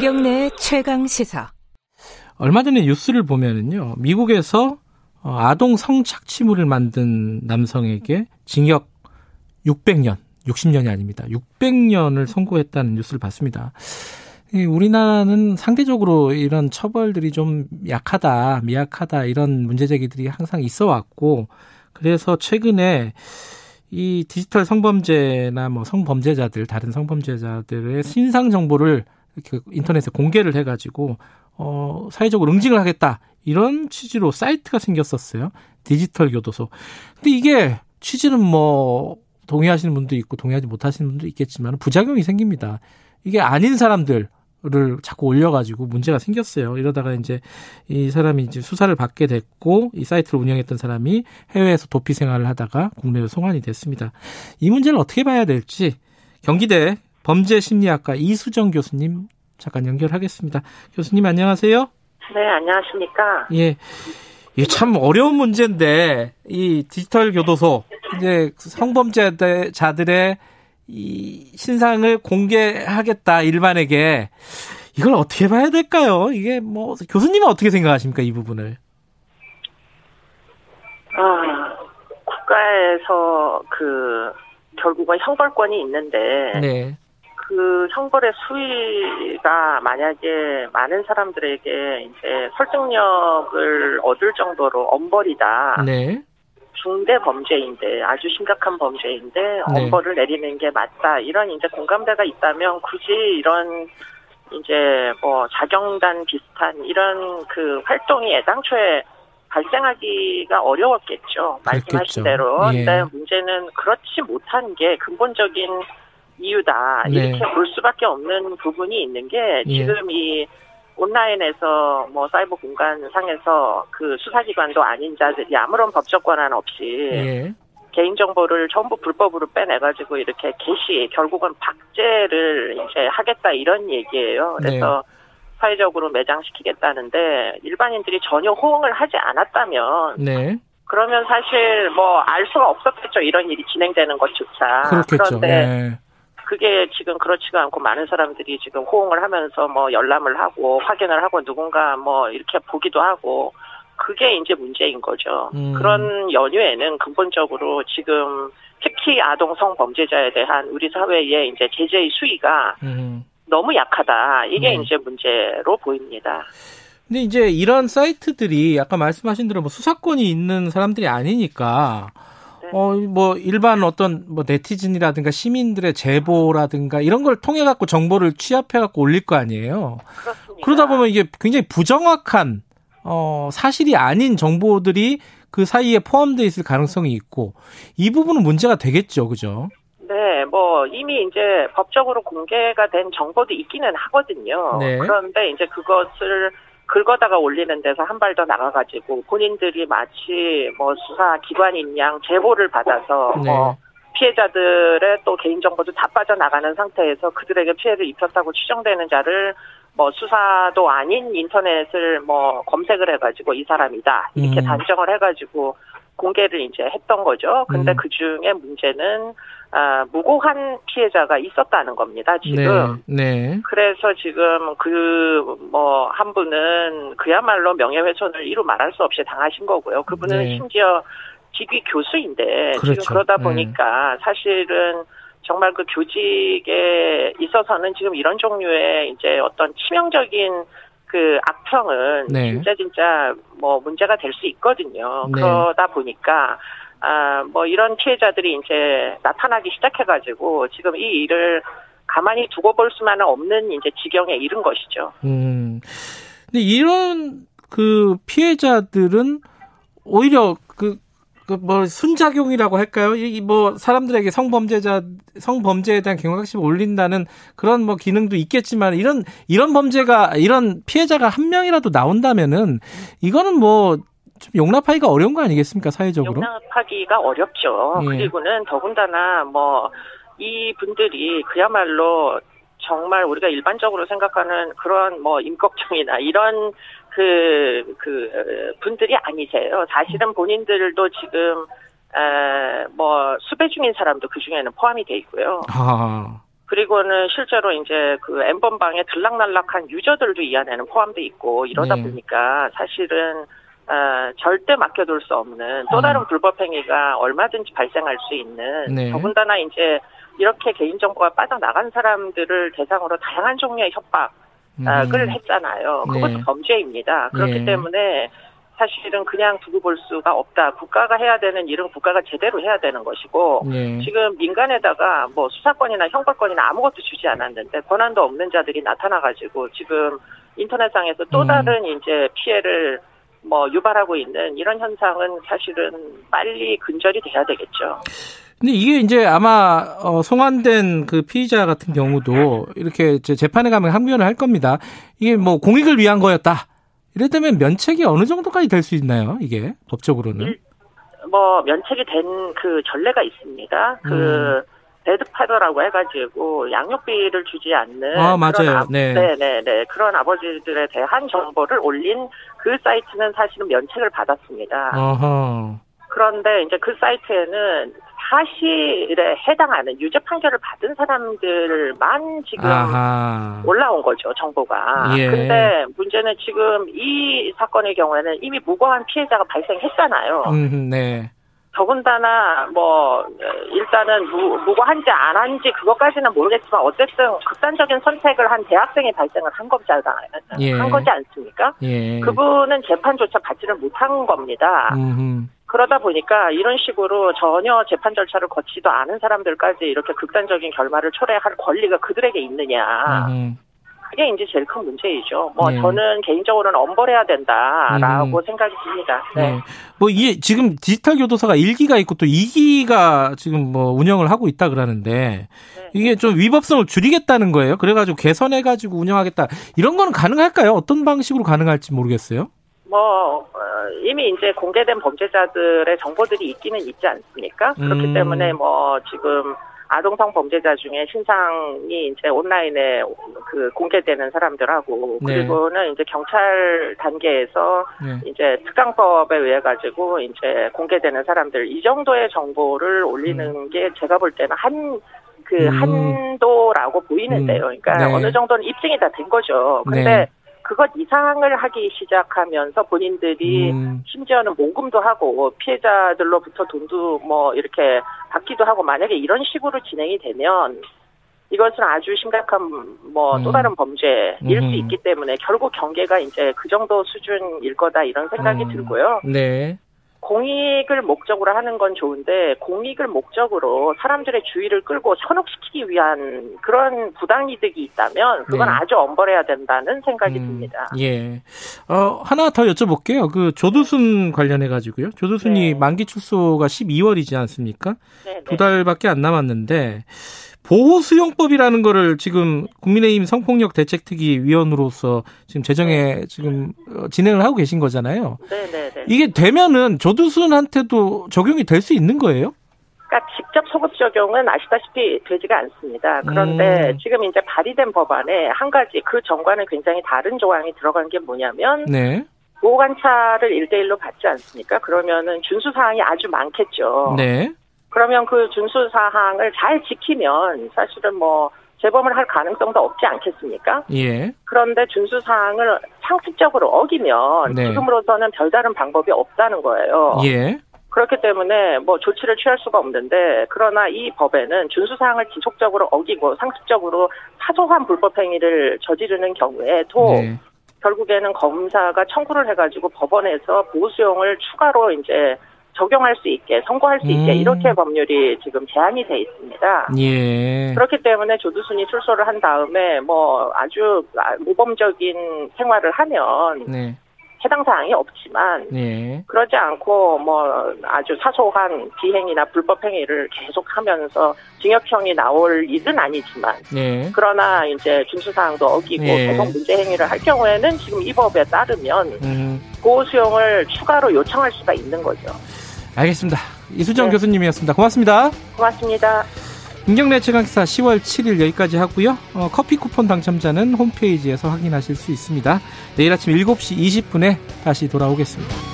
김경래의 최강시사. 얼마 전에 뉴스를 보면은요, 미국에서 아동 성착취물을 만든 남성에게 징역 600년, 60년이 아닙니다. 600년을 선고했다는 뉴스를 봤습니다. 우리나라는 상대적으로 이런 처벌들이 좀 약하다, 미약하다, 이런 문제제기들이 항상 있어 왔고, 그래서 최근에 이 디지털 성범죄나 뭐 성범죄자들, 다른 성범죄자들의 신상 정보를 이렇게 인터넷에 공개를 해가지고, 사회적으로 응징을 하겠다. 이런 취지로 사이트가 생겼었어요. 디지털 교도소. 근데 이게 취지는 뭐 동의하시는 분도 있고 동의하지 못하시는 분도 있겠지만 부작용이 생깁니다. 이게 아닌 사람들을 자꾸 올려가지고 문제가 생겼어요. 이러다가 이제 이 사람이 이제 수사를 받게 됐고, 이 사이트를 운영했던 사람이 해외에서 도피 생활을 하다가 국내로 송환이 됐습니다. 이 문제를 어떻게 봐야 될지 경기대 범죄심리학과 이수정 교수님 잠깐 연결하겠습니다. 교수님 안녕하세요. 네, 안녕하십니까. 예, 이게 참 어려운 문제인데 이 디지털 교도소, 이제 성범죄자들의 이 신상을 공개하겠다 일반에게, 이걸 어떻게 봐야 될까요? 이게 뭐 교수님은 어떻게 생각하십니까, 이 부분을? 국가에서 결국은 형벌권이 있는데. 네. 그 형벌의 수위가 만약에 많은 사람들에게 이제 설득력을 얻을 정도로 엄벌이다. 네. 중대 범죄인데, 아주 심각한 범죄인데, 네, 엄벌을 내리는 게 맞다. 이런 이제 공감대가 있다면 굳이 이런 이제 뭐 자경단 비슷한 이런 그 활동이 애당초에 발생하기가 어려웠겠죠. 말씀하신 대로. 예. 근데 문제는 그렇지 못한 게 근본적인 이유다. 네. 이렇게 볼 수밖에 없는 부분이 있는 게, 지금 이 온라인에서 뭐 사이버 공간상에서 그 수사기관도 아닌 자들이 아무런 법적 권한 없이, 네, 개인정보를 전부 불법으로 빼내가지고 이렇게 게시, 결국은 박제를 이제 하겠다 이런 얘기예요. 그래서 네, 사회적으로 매장시키겠다는데 일반인들이 전혀 호응을 하지 않았다면, 네, 그러면 사실 뭐 알 수가 없었겠죠. 이런 일이 진행되는 것조차. 그렇겠죠. 그런데 네, 그게 지금 그렇지가 않고 많은 사람들이 지금 호응을 하면서 뭐 열람을 하고 확인을 하고 누군가 뭐 이렇게 보기도 하고, 그게 이제 문제인 거죠. 그런 연유에는 근본적으로 지금 특히 아동 성범죄자에 대한 우리 사회의 이제 제재의 수위가 너무 약하다. 이게 이제 문제로 보입니다. 근데 이제 이런 사이트들이 아까 말씀하신 대로 뭐 수사권이 있는 사람들이 아니니까, 뭐, 일반 어떤, 뭐, 네티즌이라든가 시민들의 제보라든가 이런 걸 통해갖고 정보를 취합해갖고 올릴 거 아니에요? 그렇습니다. 그러다 보면 이게 굉장히 부정확한, 사실이 아닌 정보들이 그 사이에 포함되어 있을 가능성이 있고, 이 부분은 문제가 되겠죠, 그죠? 네, 뭐, 이미 이제 법적으로 공개가 된 정보도 있기는 하거든요. 네. 그런데 이제 그것을 긁어다가 올리는 데서 한 발 더 나가가지고 본인들이 마치 뭐 수사기관인 양 제보를 받아서, 네, 뭐 피해자들의 또 개인정보도 다 빠져나가는 상태에서 그들에게 피해를 입혔다고 추정되는 자를 뭐 수사도 아닌 인터넷을 뭐 검색을 해가지고 이 사람이다 이렇게 단정을 해가지고 공개를 이제 했던 거죠. 근데 그 중에 문제는 무고한 피해자가 있었다는 겁니다, 지금. 네. 네. 그래서 지금 한 분은 그야말로 명예훼손을 이루 말할 수 없이 당하신 거고요. 그분은 네, 심지어 직위 교수인데. 그렇죠. 지금 그러다 보니까 네, 사실은 정말 그 교직에 있어서는 지금 이런 종류의 이제 어떤 치명적인 그 악평은 네, 진짜 뭐 문제가 될 수 있거든요. 네. 그러다 보니까 뭐 이런 피해자들이 이제 나타나기 시작해가지고 지금 이 일을 가만히 두고 볼 수만은 없는 이제 지경에 이른 것이죠. 근데 이런 그 피해자들은 오히려 뭐 순작용이라고 할까요? 이 뭐 사람들에게 성범죄에 대한 경각심을 올린다는 그런 뭐 기능도 있겠지만, 이런 범죄가, 이런 피해자가 한 명이라도 나온다면은 이거는 뭐 좀 용납하기가 어려운 거 아니겠습니까, 사회적으로? 용납하기가 어렵죠. 예. 그리고는 더군다나 뭐 이 분들이 그야말로 정말 우리가 일반적으로 생각하는 그런 뭐 임꺽정이나 이런 분들이 아니세요. 사실은 본인들도 지금, 뭐, 수배 중인 사람도 그 중에는 포함이 돼 있고요. 그리고는 실제로 이제 그 N번방에 들락날락한 유저들도 이 안에는 포함돼 있고 이러다 보니까 사실은 절대 맡겨둘 수 없는 또 다른 불법 행위가 얼마든지 발생할 수 있는 더군다나 이제 이렇게 개인정보가 빠져나간 사람들을 대상으로 다양한 종류의 협박을 했잖아요. 그것도 범죄입니다. 그렇기 때문에 사실은 그냥 두고 볼 수가 없다. 국가가 해야 되는 일은 국가가 제대로 해야 되는 것이고 지금 민간에다가 뭐 수사권이나 형벌권이나 아무것도 주지 않았는데 권한도 없는 자들이 나타나가지고 지금 인터넷상에서 또 다른 이제 피해를 뭐 유발하고 있는 이런 현상은 사실은 빨리 근절이 돼야 되겠죠. 근데 이게 이제 아마 송환된 그 피의자 같은 경우도 이렇게 재판에 가면 항변을 할 겁니다. 이게 뭐 공익을 위한 거였다. 이랬다면 면책이 어느 정도까지 될 수 있나요? 이게 법적으로는? 뭐 면책이 된 그 전례가 있습니다. 그 데드파더라고 해가지고 양육비를 주지 않는 그런 아버지들에 대한 정보를 올린 그 사이트는 사실은 면책을 받았습니다. 어허. 그런데 이제 그 사이트에는 사실에 해당하는 유죄 판결을 받은 사람들만 지금 올라온 거죠, 정보가. 근데 문제는 지금 이 사건의 경우에는 이미 무고한 피해자가 발생했잖아요. 더군다나 뭐 일단은 무고한지 안 한지 그것까지는 모르겠지만 어쨌든 극단적인 선택을 한 대학생이 발생을 한 거잖아요. 한 거지 않습니까? 그분은 재판조차 받지를 못한 겁니다. 그러다 보니까 이런 식으로 전혀 재판 절차를 거치지도 않은 사람들까지 이렇게 극단적인 결말을 초래할 권리가 그들에게 있느냐. 그게 이제 제일 큰 문제이죠. 뭐 저는 개인적으로는 엄벌해야 된다라고 생각이 듭니다. 네. 뭐 이게 지금 디지털 교도소가 1기가 있고 또 2기가 지금 뭐 운영을 하고 있다 그러는데 이게 좀 위법성을 줄이겠다는 거예요. 그래가지고 개선해가지고 운영하겠다. 이런 거는 가능할까요? 어떤 방식으로 가능할지 모르겠어요. 뭐 이미 이제 공개된 범죄자들의 정보들이 있기는 있지 않습니까? 그렇기 때문에 뭐 지금 아동성 범죄자 중에 신상이 이제 온라인에 그 공개되는 사람들하고 그리고는 이제 경찰 단계에서 이제 특강법에 의해 가지고 이제 공개되는 사람들 이 정도의 정보를 올리는 게 제가 볼 때는 한도라고 보이는데요. 그러니까 어느 정도는 입증이 다 된 거죠. 근데 그것 이상을 하기 시작하면서 본인들이 심지어는 모금도 하고 피해자들로부터 돈도 뭐 이렇게 받기도 하고 만약에 이런 식으로 진행이 되면 이것은 아주 심각한 뭐 또 다른 범죄일 수 있기 때문에 결국 경계가 이제 그 정도 수준일 거다 이런 생각이 들고요. 공익을 목적으로 하는 건 좋은데 공익을 목적으로 사람들의 주의를 끌고 현혹시키기 위한 그런 부당이득이 있다면 그건 아주 엄벌해야 된다는 생각이 듭니다. 하나 더 여쭤볼게요. 그 조두순 관련해가지고요. 조두순이 만기 출소가 12월이지 않습니까? 두 달밖에 안 남았는데 보호수용법이라는 거를 지금 국민의힘 성폭력 대책특위 위원으로서 지금 재정에 지금 진행을 하고 계신 거잖아요. 이게 되면은 조두순한테도 적용이 될 수 있는 거예요? 그러니까 직접 소급 적용은 아시다시피 되지가 않습니다. 그런데 지금 이제 발의된 법안에 한 가지 그 전과는 굉장히 다른 조항이 들어간 게 뭐냐면 보호관찰을 1대1로 받지 않습니까? 그러면은 준수사항이 아주 많겠죠. 그러면 그 준수 사항을 잘 지키면 사실은 뭐 재범을 할 가능성도 없지 않겠습니까? 그런데 준수 사항을 상습적으로 어기면 지금으로서는 별다른 방법이 없다는 거예요. 그렇기 때문에 뭐 조치를 취할 수가 없는데 그러나 이 법에는 준수 사항을 지속적으로 어기고 상습적으로 사소한 불법 행위를 저지르는 경우에도 결국에는 검사가 청구를 해가지고 법원에서 보호수용을 추가로 이제 적용할 수 있게, 선고할 수 있게 이렇게 법률이 지금 제한이 돼 있습니다. 그렇기 때문에 조두순이 출소를 한 다음에 뭐 아주 모범적인 생활을 하면 해당 사항이 없지만 그러지 않고 뭐 아주 사소한 비행이나 불법 행위를 계속하면서 징역형이 나올 일은 아니지만 그러나 이제 준수 사항도 어기고 계속 문제 행위를 할 경우에는 지금 이 법에 따르면 보호 수용을 추가로 요청할 수가 있는 거죠. 알겠습니다. 이수정 교수님이었습니다. 고맙습니다. 고맙습니다. 김경래 최강기사 10월 7일 여기까지 하고요. 커피 쿠폰 당첨자는 홈페이지에서 확인하실 수 있습니다. 내일 아침 7시 20분에 다시 돌아오겠습니다.